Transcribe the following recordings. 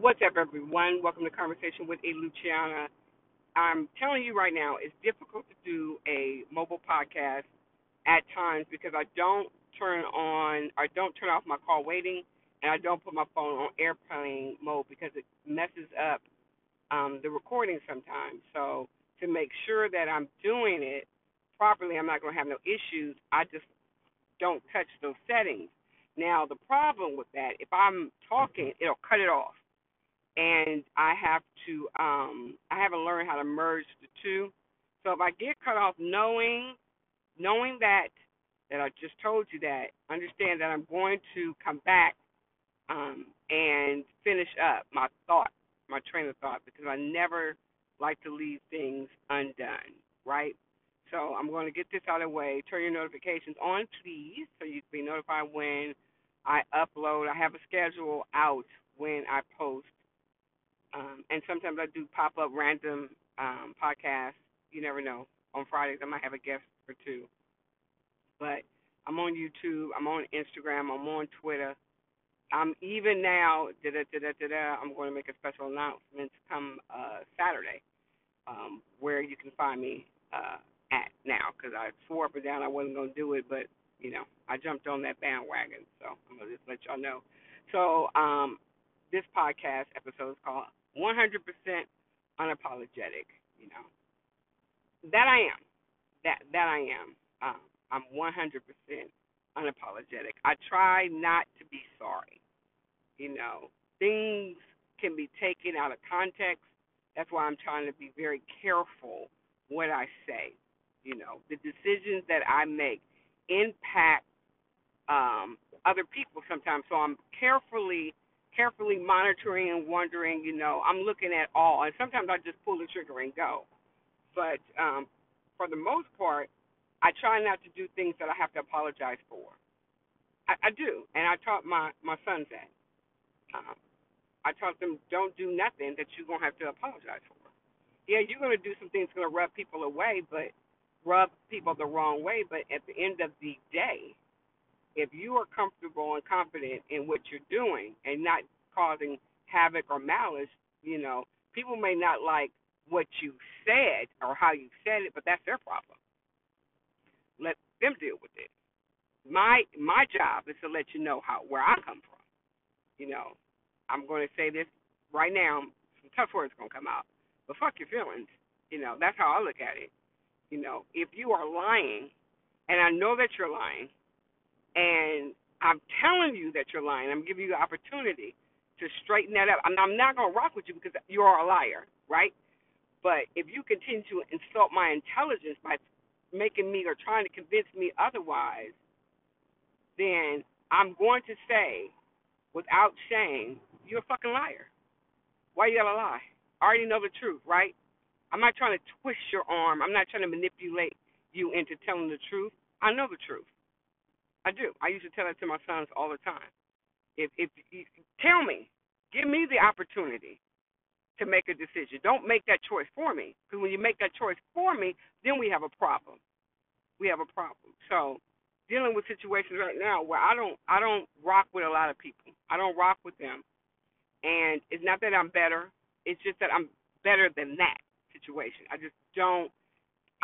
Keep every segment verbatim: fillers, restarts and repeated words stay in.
What's up, everyone? Welcome to Conversation with A. Luciana. I'm telling you right now, it's difficult to do a mobile podcast at times because I don't turn on, I don't turn off my call waiting, and I don't put my phone on airplane mode because it messes up um, the recording sometimes. So to make sure that I'm doing it properly, I'm not going to have no issues. I just don't touch those settings. Now, the problem with that, if I'm talking, it'll cut it off. And I have to, um, I haven't learned how to merge the two. So if I get cut off knowing, knowing that, that I just told you that, understand that I'm going to come back um, and finish up my thought, my train of thought, because I never like to leave things undone, right? So I'm going to get this out of the way. Turn your notifications on, please, so you can be notified when I upload. I have a schedule out when I post. Um, and sometimes I do pop up random um, podcasts. You never know. On Fridays, I might have a guest or two. But I'm on YouTube. I'm on Instagram. I'm on Twitter. I'm even now, da da da da da. I'm going to make a special announcement come uh, Saturday, um, where you can find me uh, at now. Because I swore up and down I wasn't going to do it, but you know, I jumped on that bandwagon. So I'm gonna just let y'all know. So um, this podcast episode is called one hundred percent unapologetic, you know. That I am. That that I am. Um, I'm one hundred percent unapologetic. I try not to be sorry. You know, things can be taken out of context. That's why I'm trying to be very careful what I say. You know, the decisions that I make impact um, other people sometimes, so I'm carefully carefully monitoring and wondering, you know, I'm looking at all. And sometimes I just pull the trigger and go. But um, for the most part, I try not to do things that I have to apologize for. I, I do, and I taught my, my sons that. Um, I taught them, don't do nothing that you're going to have to apologize for. Yeah, you're going to do some things that's going to rub people away, but rub people the wrong way. But at the end of the day, if you are comfortable and confident in what you're doing and not causing havoc or malice, you know, people may not like what you said or how you said it, but that's their problem. Let them deal with it. My my job is to let you know how where I come from. You know, I'm going to say this right now. Some tough words are going to come out, but fuck your feelings. You know, that's how I look at it. You know, if you are lying, and I know that you're lying, and I'm telling you that you're lying. I'm giving you the opportunity to straighten that up. I'm not going to rock with you because you are a liar, right? But if you continue to insult my intelligence by making me or trying to convince me otherwise, then I'm going to say, without shame, you're a fucking liar. Why you got to lie? I already know the truth, right? I'm not trying to twist your arm. I'm not trying to manipulate you into telling the truth. I know the truth. I do. I used to tell that to my sons all the time. If, if you, tell me, give me the opportunity to make a decision. Don't make that choice for me, because when you make that choice for me, then we have a problem. We have a problem. So dealing with situations right now where I don't, I don't rock with a lot of people. I don't rock with them, and it's not that I'm better. It's just that I'm better than that situation. I just don't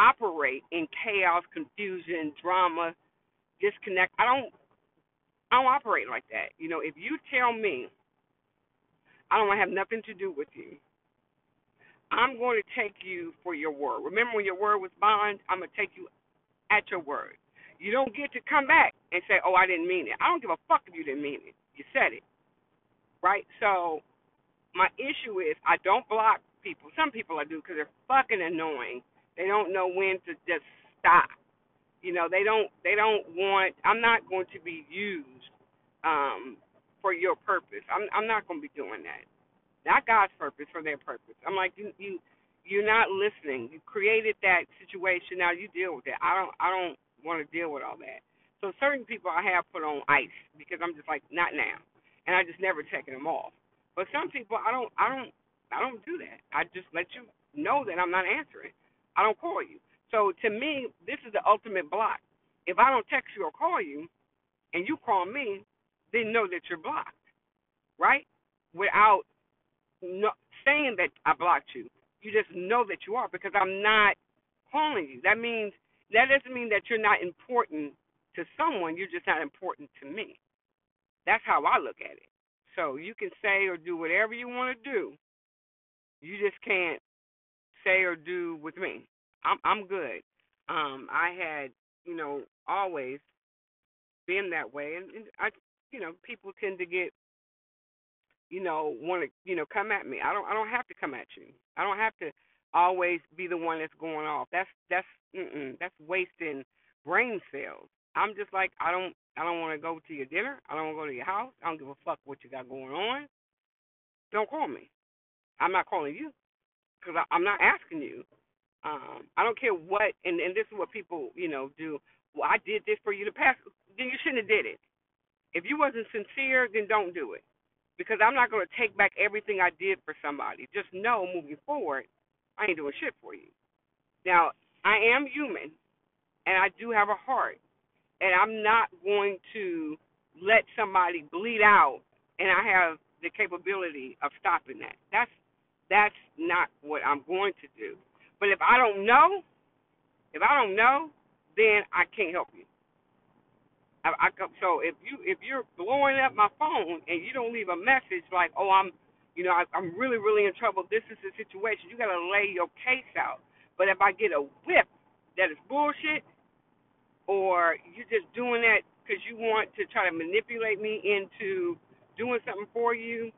operate in chaos, confusion, drama. Disconnect. I don't. I don't operate like that. You know, if you tell me I don't want to have nothing to do with you, I'm going to take you for your word. Remember when your word was bond? I'm going to take you at your word. You don't get to come back and say, "Oh, I didn't mean it." I don't give a fuck if you didn't mean it. You said it, right? So my issue is I don't block people. Some people I do because they're fucking annoying. They don't know when to just stop. You know, they don't they don't want, I'm not going to be used um, for your purpose. I'm I'm not going to be doing that. Not God's purpose, for their purpose. I'm like, you, you, you're not listening. You created that situation. Now you deal with it. I don't I don't want to deal with all that. So certain people I have put on ice because I'm just like, not now. And I just never taken them off. But some people, I don't I don't I don't do that. I just let you know that I'm not answering. I don't call you. So, to me, this is the ultimate block. If I don't text you or call you, and you call me, then know that you're blocked, right? Without no, saying that I blocked you. You just know that you are, because I'm not calling you. That means that doesn't mean that you're not important to someone. You're just not important to me. That's how I look at it. So you can say or do whatever you want to do. You just can't say or do with me. I'm I'm good. Um, I had, you know, always been that way, and, and I, you know, people tend to get, you know, want to, you know, come at me. I don't I don't have to come at you. I don't have to always be the one that's going off. That's that's mm-mm, that's wasting brain cells. I'm just like, I don't I don't want to go to your dinner. I don't want to go to your house. I don't give a fuck what you got going on. Don't call me. I'm not calling you, because I'm not asking you. Um, I don't care what, and, and this is what people, you know, do. Well, I did this for you to pass. Then you shouldn't have did it. If you wasn't sincere, then don't do it, because I'm not going to take back everything I did for somebody. Just know, moving forward, I ain't doing shit for you. Now, I am human, and I do have a heart, and I'm not going to let somebody bleed out, and I have the capability of stopping that. That's that's not what I'm going to do. But if I don't know, if I don't know, then I can't help you. I, I, so if you if you're blowing up my phone and you don't leave a message like, oh, I'm, you know, I, I'm really really in trouble. This is the situation. You gotta lay your case out. But if I get a whip that is bullshit, or you're just doing that because you want to try to manipulate me into doing something for you,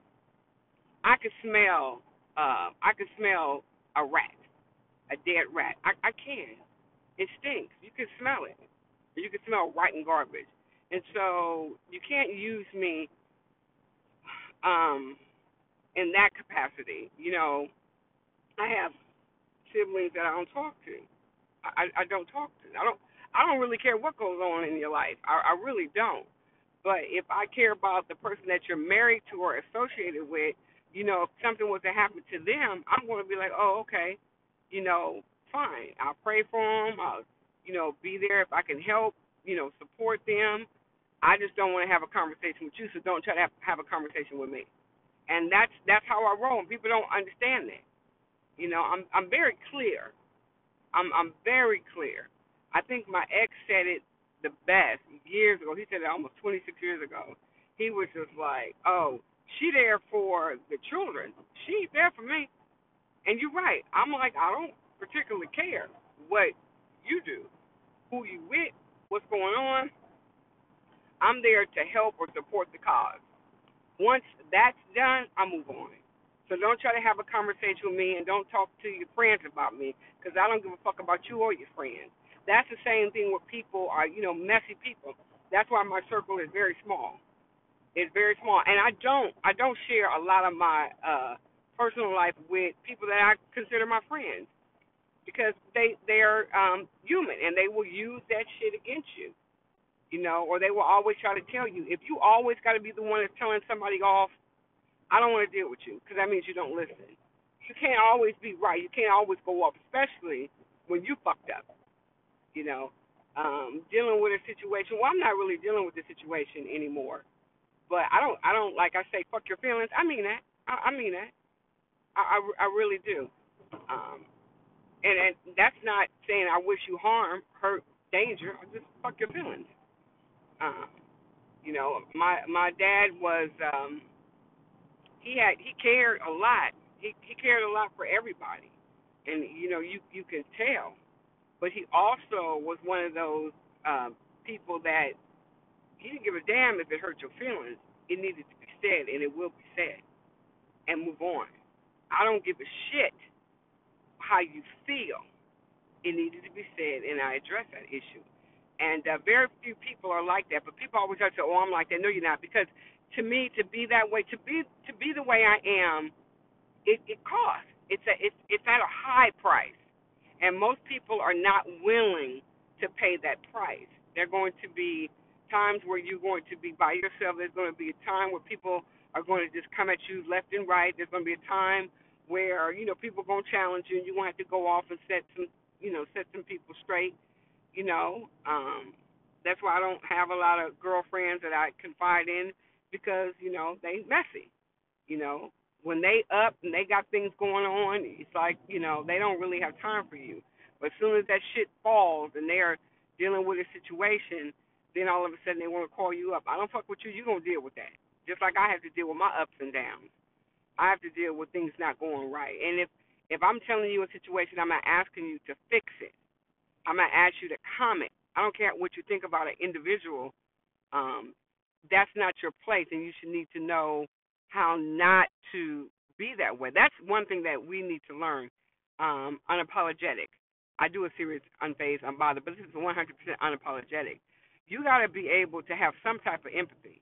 I could smell. Uh, I could smell a rat. A dead rat. I, I can. It stinks. You can smell it. You can smell rotten garbage. And so you can't use me um, in that capacity. You know, I have siblings that I don't talk to. I, I don't talk to. I don't. I don't really care what goes on in your life. I, I really don't. But if I care about the person that you're married to or associated with, you know, if something was to happen to them, I'm going to be like, oh, okay. You know, fine. I'll pray for them. I'll, you know, be there if I can help, you know, support them. I just don't want to have a conversation with you, so don't try to have, have a conversation with me. And that's that's how I roll, and people don't understand that. You know, I'm I'm very clear. I'm I'm very clear. I think my ex said it the best years ago. He said it almost twenty-six years ago. He was just like, oh, she there for the children. She ain't there for me. And you're right. I'm like, I don't particularly care what you do, who you with, what's going on. I'm there to help or support the cause. Once that's done, I move on. So don't try to have a conversation with me, and don't talk to your friends about me, because I don't give a fuck about you or your friends. That's the same thing with people are, you know, messy people. That's why my circle is very small. It's very small. And I don't, I don't share a lot of my uh, – personal life with people that I consider my friends, because they they are um, human, and they will use that shit against you, you know, or they will always try to tell you. If you always got to be the one that's telling somebody off, I don't want to deal with you, because that means you don't listen. You can't always be right. You can't always go up, especially when you fucked up, you know, um, dealing with a situation. Well, I'm not really dealing with the situation anymore, but I don't, I don't like I say, fuck your feelings. I mean that. I, I mean that. I, I really do. Um, and, and that's not saying I wish you harm, hurt, danger. I just fuck your feelings. Um, you know, my my dad was, um, he had he cared a lot. He, he cared a lot for everybody. And, you know, you, you can tell. But he also was one of those uh, people that he didn't give a damn if it hurt your feelings. It needed to be said, and it will be said. And move on. I don't give a shit how you feel. It needed to be said, and I addressed that issue. And uh, very few people are like that, but people always try to say, oh, I'm like that. No, you're not, because to me, to be that way, to be to be the way I am, it, it costs. It's, a, it's, it's at a high price, and most people are not willing to pay that price. There are going to be times where you're going to be by yourself. There's going to be a time where people are going to just come at you left and right. There's going to be a time where, you know, people are going to challenge you, and you're going to have to go off and set some, you know, set some people straight, you know. Um, that's why I don't have a lot of girlfriends that I confide in, because, you know, they messy, you know. when they up and they got things going on, it's like, you know, they don't really have time for you. But as soon as that shit falls and they are dealing with a situation, then all of a sudden they want to call you up. I don't fuck with you. You're going to deal with that. Just like I have to deal with my ups and downs. I have to deal with things not going right. And if, if I'm telling you a situation, I'm not asking you to fix it. I'm not asking you to comment. I don't care what you think about an individual. Um, that's not your place, and you should need to know how not to be that way. That's one thing that we need to learn, um, unapologetic. I do a series unfazed, unbothered, but this is one hundred percent unapologetic. You got to be able to have some type of empathy,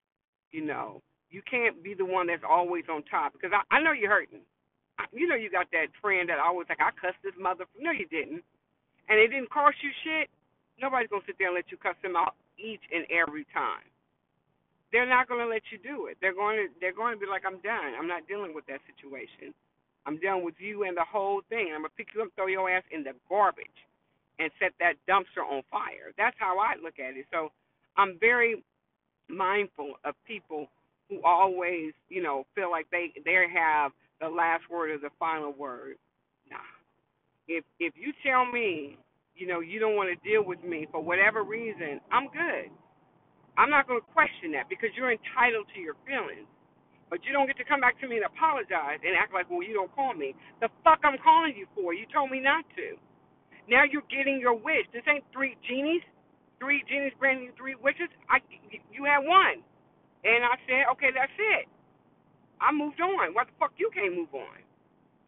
you know. You can't be the one that's always on top, because I, I know you're hurting. I, you know you got that friend that always like, I cussed this mother. No, you didn't. And it didn't cost you shit. Nobody's going to sit there and let you cuss them out each and every time. They're not going to let you do it. They're going to they're going to be like, I'm done. I'm not dealing with that situation. I'm done with you and the whole thing. I'm going to pick you up, throw your ass in the garbage, and set that dumpster on fire. That's how I look at it. So I'm very mindful of people who always, you know, feel like they, they have the last word or the final word. Nah. If if you tell me, you know, you don't want to deal with me for whatever reason, I'm good. I'm not going to question that, because you're entitled to your feelings. But you don't get to come back to me and apologize and act like, well, you don't call me. The fuck I'm calling you for? You told me not to. Now you're getting your wish. This ain't three genies. Three genies granting you three wishes. I, you had one. And I said, okay, that's it. I moved on. Why the fuck you can't move on?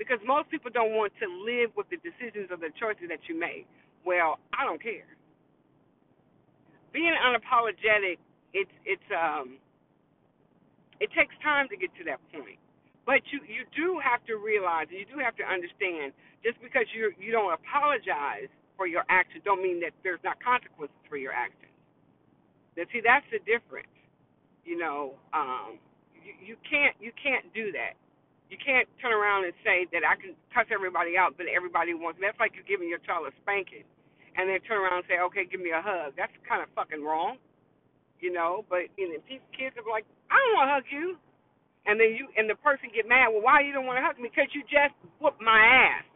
Because most people don't want to live with the decisions or the choices that you made. Well, I don't care. Being unapologetic, it's it's um it takes time to get to that point. But you, you do have to realize, and you do have to understand, just because you you don't apologize for your action don't mean that there's not consequences for your actions. Now, see, that's the difference. You know, um, you, you can't you can't do that. You can't turn around and say that I can cuss everybody out, but everybody wants me. That's like you're giving your child a spanking, and then turn around and say, okay, give me a hug. That's kind of fucking wrong, you know. But you know, kids are like, I don't want to hug you, and then you and the person get mad. Well, why you don't want to hug me? Because you just whooped my ass.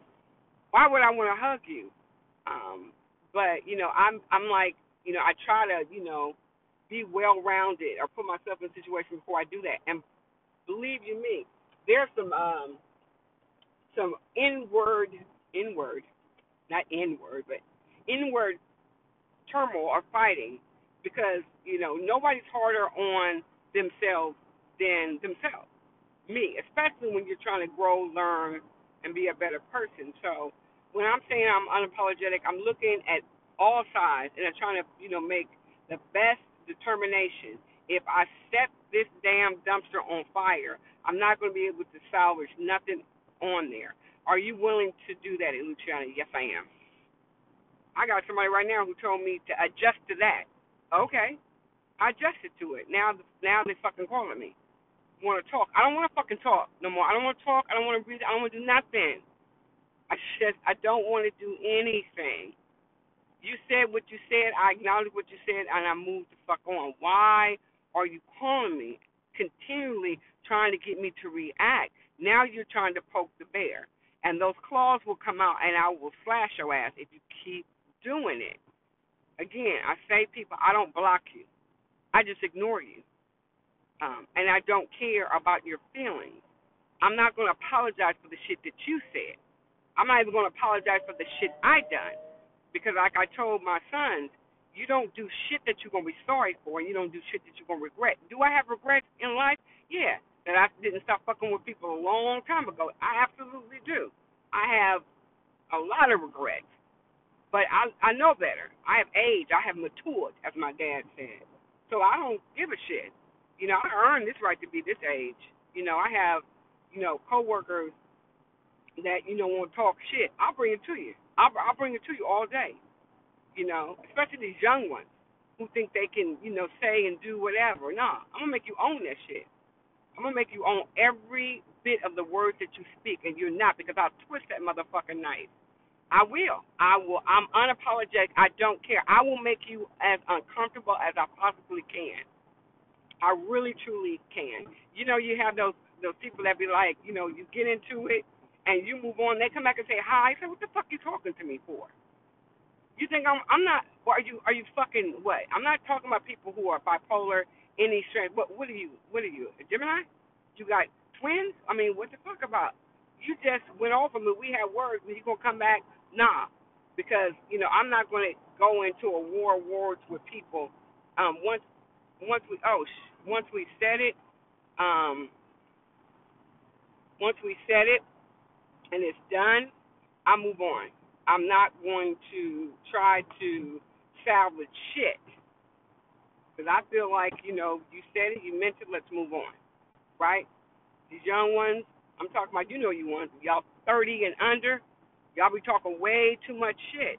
Why would I want to hug you? Um, but you know, I'm I'm like, you know, I try to, you know, be well-rounded or put myself in a situation before I do that. And believe you me, there's some um, some inward, inward, not inward, but inward turmoil or fighting, because, you know, nobody's harder on themselves than themselves, me, especially when you're trying to grow, learn, and be a better person. So when I'm saying I'm unapologetic, I'm looking at all sides, and I'm trying to, you know, make the best determination. If I set this damn dumpster on fire, I'm not going to be able to salvage nothing on there. Are you willing to do that, Luciana? Yes, I am. I got somebody right now who told me to adjust to that. Okay. I adjusted to it. Now now they're fucking calling me. Want to talk. I don't want to fucking talk no more. I don't want to talk. I don't want to read. I don't want to do nothing. I just, I don't want to do anything. You said what you said. I acknowledged what you said, and I moved the fuck on. Why are you calling me, continually trying to get me to react? Now you're trying to poke the bear, and those claws will come out, and I will slash your ass if you keep doing it. Again, I say, people, I don't block you. I just ignore you, um, and I don't care about your feelings. I'm not going to apologize for the shit that you said. I'm not even going to apologize for the shit I done. Because like I told my sons, you don't do shit that you're going to be sorry for, and you don't do shit that you're going to regret. Do I have regrets in life? Yeah, that I didn't stop fucking with people a long time ago. I absolutely do. I have a lot of regrets. But I I know better. I have aged. I have matured, as my dad said. So I don't give a shit. You know, I earned this right to be this age. You know, I have, you know, coworkers that, you know, want to talk shit. I'll bring it to you. I'll, I'll bring it to you all day, you know, especially these young ones who think they can, you know, say and do whatever. Nah, I'm going to make you own that shit. I'm going to make you own every bit of the words that you speak, and you're not, because I'll twist that motherfucking knife. I will. I will. I'm unapologetic. I don't care. I will make you as uncomfortable as I possibly can. I really, truly can. You know, you have those those people that be like, you know, you get into it and you move on. They come back and say hi. I say, what the fuck you talking to me for? You think I'm? I'm not. Well, are you? Are you fucking what? I'm not talking about people who are bipolar, any strength. What? What are you? What are you? A Gemini? You got twins? I mean, what the fuck about? You just went off of me. We had words. Are you gonna come back? Nah, because you know I'm not gonna go into a war of words with people. Um, once, once we oh, sh- once we said it, um, once we said it, and it's done, I move on. I'm not going to try to salvage shit because I feel like, you know, you said it, you meant it, let's move on, right? These young ones, I'm talking about, you know you ones, y'all thirty and under, y'all be talking way too much shit.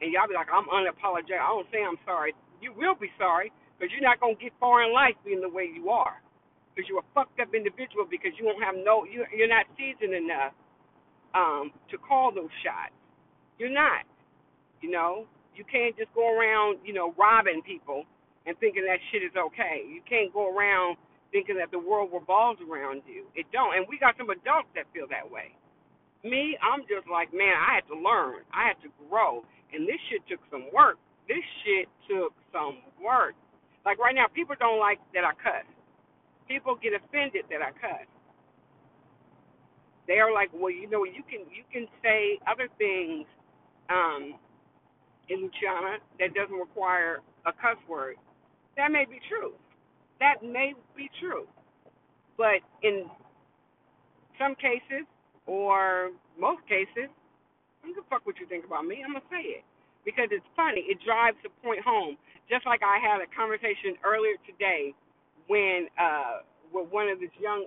And y'all be like, I'm unapologetic. I don't say I'm sorry. You will be sorry because you're not going to get far in life being the way you are because you're a fucked up individual because you don't have no, you, you're not seasoned enough um, to call those shots. You're not, you know. You can't just go around, you know, robbing people and thinking that shit is okay. You can't go around thinking that the world revolves around you. It don't. And we got some adults that feel that way. Me, I'm just like, man, I had to learn. I had to grow. And this shit took some work. This shit took some work. Like right now, people don't like that I cuss. People get offended that I cuss. They are like, well, you know, you can you can say other things. Um, in Luciana, that doesn't require a cuss word. That may be true. That may be true. But in some cases, or most cases, I don't give a fuck what you think about me. I'm going to say it. Because it's funny. It drives the point home. Just like I had a conversation earlier today when uh, with one of these young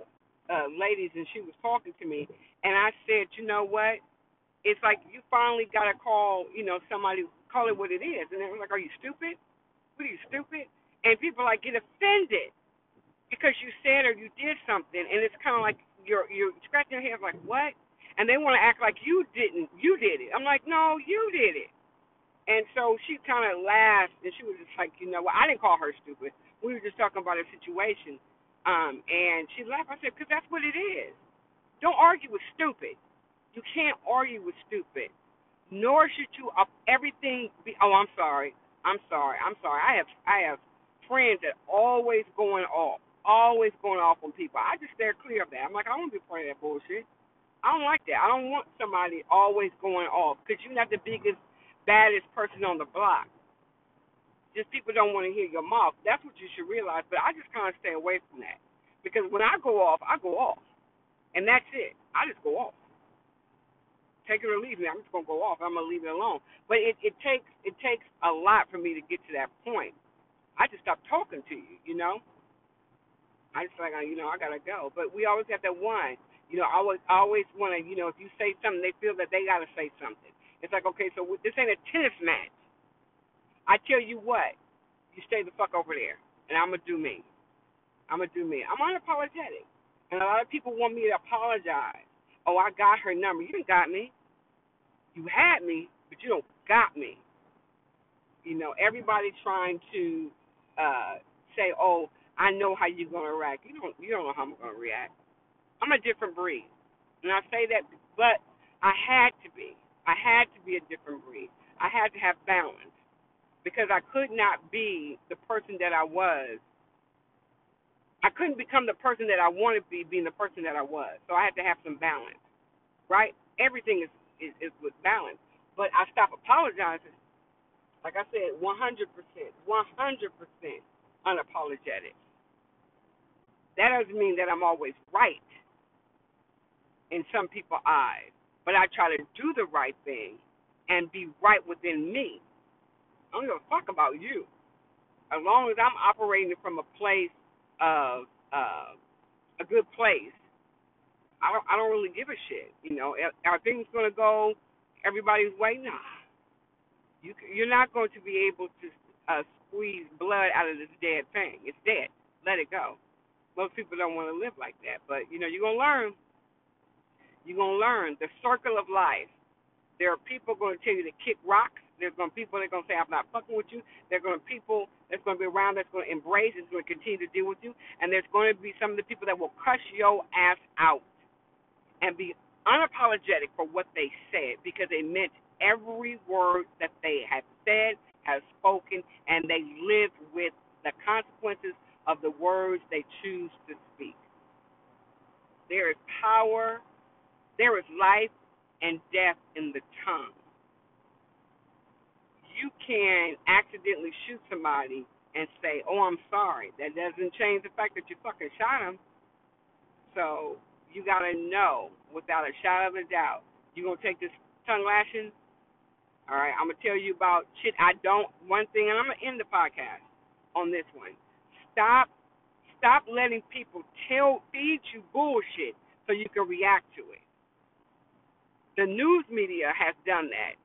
uh, ladies, and she was talking to me, and I said, you know what? It's like you finally got to call, you know, somebody, call it what it is. And they were like, are you stupid? What are you, stupid? And people, like, get offended because you said or you did something. And it's kind of like you're, you're scratching your head like, what? And they want to act like you didn't. You did it. I'm like, no, you did it. And so she kind of laughed, and she was just like, you know what? Well, I didn't call her stupid. We were just talking about a situation. Um, and she laughed. I said, because that's what it is. Don't argue with stupid. You can't argue with stupid, nor should you up everything be, oh, I'm sorry, I'm sorry, I'm sorry. I have I have friends that always going off, always going off on people. I just stare clear of that. I'm like, I don't want to be part of that bullshit. I don't like that. I don't want somebody always going off because you're not the biggest, baddest person on the block. Just people don't want to hear your mouth. That's what you should realize, but I just kind of stay away from that because when I go off, I go off, and that's it. I just go off. Take it or leave me. I'm just gonna go off. I'm gonna leave it alone. But it, it takes it takes a lot for me to get to that point. I just stopped talking to you, you know. I just like, you know, I gotta go. But we always got that one, you know. I always I always wanna, you know, if you say something, they feel that they gotta say something. It's like, okay, so this ain't a tennis match. I tell you what, you stay the fuck over there, and I'm gonna do me. I'm gonna do me. I'm unapologetic, and a lot of people want me to apologize. Oh, I got her number. You didn't got me. You had me, but you don't got me. You know, everybody trying to uh, say, oh, I know how you're going to react. You don't you don't know how I'm going to react. I'm a different breed. And I say that, but I had to be. I had to be a different breed. I had to have balance because I could not be the person that I was. I couldn't become the person that I wanted to be, being the person that I was. So I had to have some balance, right? Everything is, is, is with balance. But I stopped apologizing. Like I said, one hundred percent, one hundred percent unapologetic. That doesn't mean that I'm always right in some people's eyes. But I try to do the right thing and be right within me. I don't give a fuck about you. As long as I'm operating from a place of uh, a good place, I don't, I don't really give a shit. You know, are things going to go everybody's way? Nah. You, you're not going to be able to uh, squeeze blood out of this dead thing. It's dead. Let it go. Most people don't want to live like that. But, you know, you're going to learn. You're going to learn the circle of life. There are people going to tell you to kick rocks. There's going to be people that are going to say, I'm not fucking with you. There are going to be people that's going to be around, that's going to embrace, that's going to continue to deal with you, and there's going to be some of the people that will cuss your ass out and be unapologetic for what they said, because they meant every word that they have said, have spoken, and they live with the consequences of the words they choose to speak. There is power, there is life and death in the tongue. You can accidentally shoot somebody and say, oh, I'm sorry. That doesn't change the fact that you fucking shot him. So you got to know without a shadow of a doubt, you're going to take this tongue lashing? All right, I'm going to tell you about shit I don't, one thing, and I'm going to end the podcast on this one. Stop, stop letting people tell, feed you bullshit so you can react to it. The news media has done that.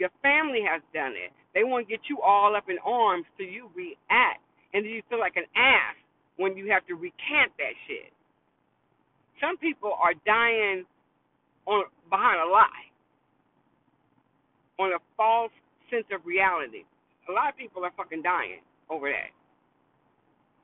Your family has done it. They want to get you all up in arms so you react. And then you feel like an ass when you have to recant that shit. Some people are dying on behind a lie, on a false sense of reality. A lot of people are fucking dying over that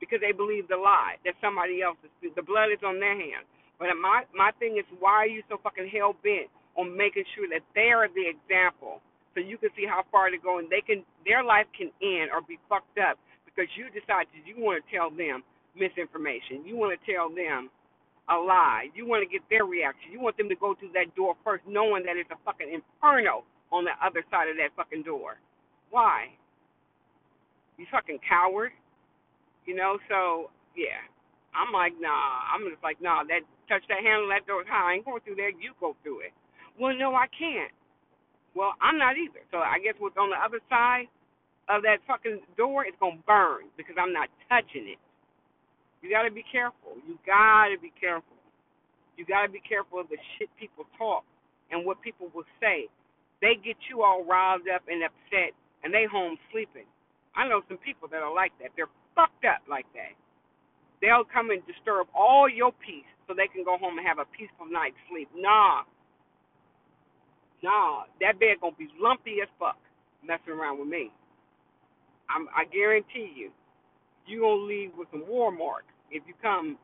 because they believe the lie that somebody else is. The blood is on their hands. But my, my thing is, why are you so fucking hell-bent on making sure that they are the example? So you can see how far to go, and they can, their life can end or be fucked up because you decided you want to tell them misinformation. You want to tell them a lie. You want to get their reaction. You want them to go through that door first, knowing that it's a fucking inferno on the other side of that fucking door. Why? You fucking coward. You know, so, yeah. I'm like, nah. I'm just like, nah, that touch that handle, that door is high. I ain't going through there. You go through it. Well, no, I can't. Well, I'm not either. So I guess what's on the other side of that fucking door is going to burn because I'm not touching it. You got to be careful. You got to be careful. You got to be careful of the shit people talk and what people will say. They get you all riled up and upset, and they home sleeping. I know some people that are like that. They're fucked up like that. They'll come and disturb all your peace so they can go home and have a peaceful night's sleep. Nah. Nah, that bed gonna be lumpy as fuck messing around with me. I'm, I guarantee you, you gonna leave with some war marks if you come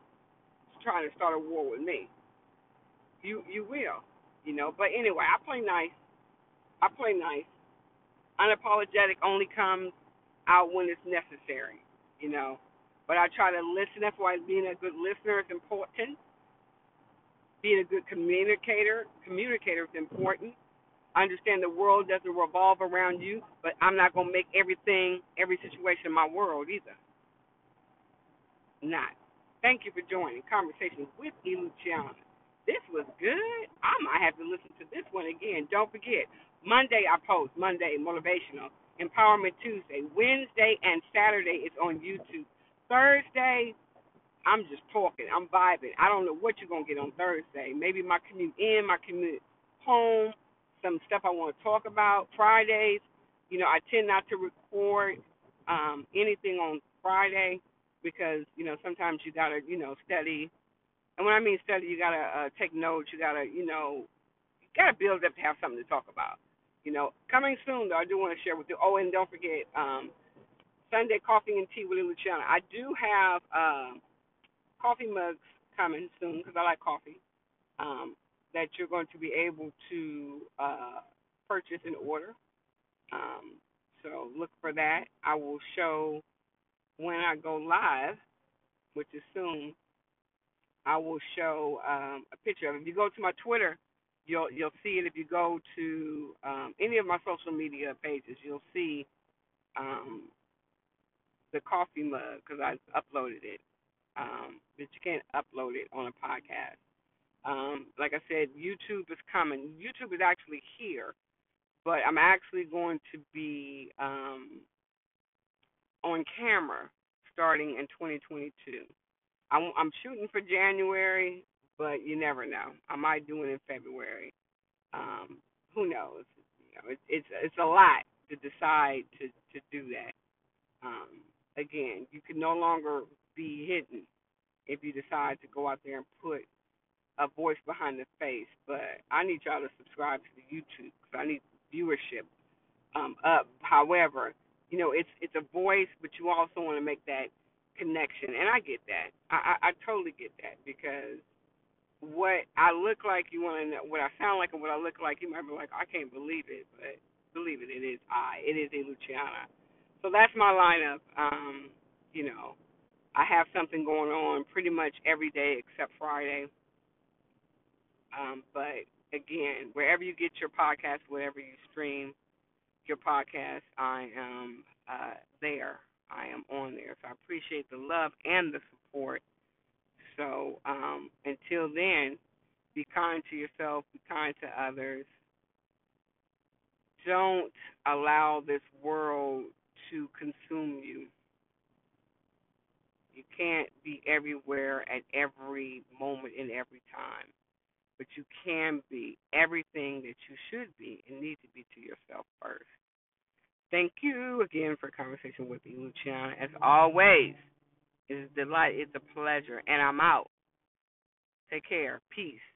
trying to start a war with me. You you will, you know. But anyway, I play nice. I play nice. Unapologetic only comes out when it's necessary, you know. But I try to listen. That's why being a good listener is important. Being a good communicator, communicator is important. I understand the world doesn't revolve around you, but I'm not going to make everything, every situation my world either. Not. Thank you for joining Conversations with E. Luciana. This was good. I might have to listen to this one again. Don't forget, Monday I post, Monday motivational, Empowerment Tuesday, Wednesday and Saturday is on YouTube. Thursday, I'm just talking. I'm vibing. I don't know what you're going to get on Thursday. Maybe my commute in, my commute home, some stuff I want to talk about. Fridays, you know, I tend not to record um, anything on Friday because, you know, sometimes you got to, you know, study. And when I mean study, you got to uh, take notes. You got to, you know, you got to build up to have something to talk about. You know, coming soon, though, I do want to share with you. Oh, and don't forget, um, Sunday Coffee and Tea with Luciana. I do have um, coffee mugs coming soon because I like coffee, um, that you're going to be able to uh, purchase and order. Um, so look for that. I will show when I go live, which is soon, I will show um, a picture of it. If you go to my Twitter, you'll, you'll see it. If you go to um, any of my social media pages, you'll see um, the coffee mug because I uploaded it. Um, but you can't upload it on a podcast. Um, like I said, YouTube is coming. YouTube is actually here, but I'm actually going to be um, on camera starting in twenty twenty-two. I'm, I'm shooting for January, but you never know. I might do it in February. Um, who knows? You know, it, it's it's a lot to decide to, to do that. Um, again, you can no longer be hidden if you decide to go out there and put a voice behind the face. But I need y'all to subscribe to the YouTube because I need viewership um, up. However, You know, it's it's a voice, but you also want to make that connection. And I get that. I, I, I totally get that, because what I look like, you want to know what I sound like, and what I look like, you might be like, I can't believe it, but believe it, it is I. It is a Luciana. So that's my lineup. Um, you know, I have something going on pretty much every day except Friday. Um, but, again, wherever you get your podcast, wherever you stream your podcast, I am uh, there. I am on there. So I appreciate the love and the support. So um, until then, be kind to yourself, be kind to others. Don't allow this world to consume you. You can't be everywhere at every moment and every time, but you can be everything that you should be and need to be to yourself first. Thank you again for a conversation with me, Luciana. As always, it's a delight, it's a pleasure, and I'm out. Take care. Peace.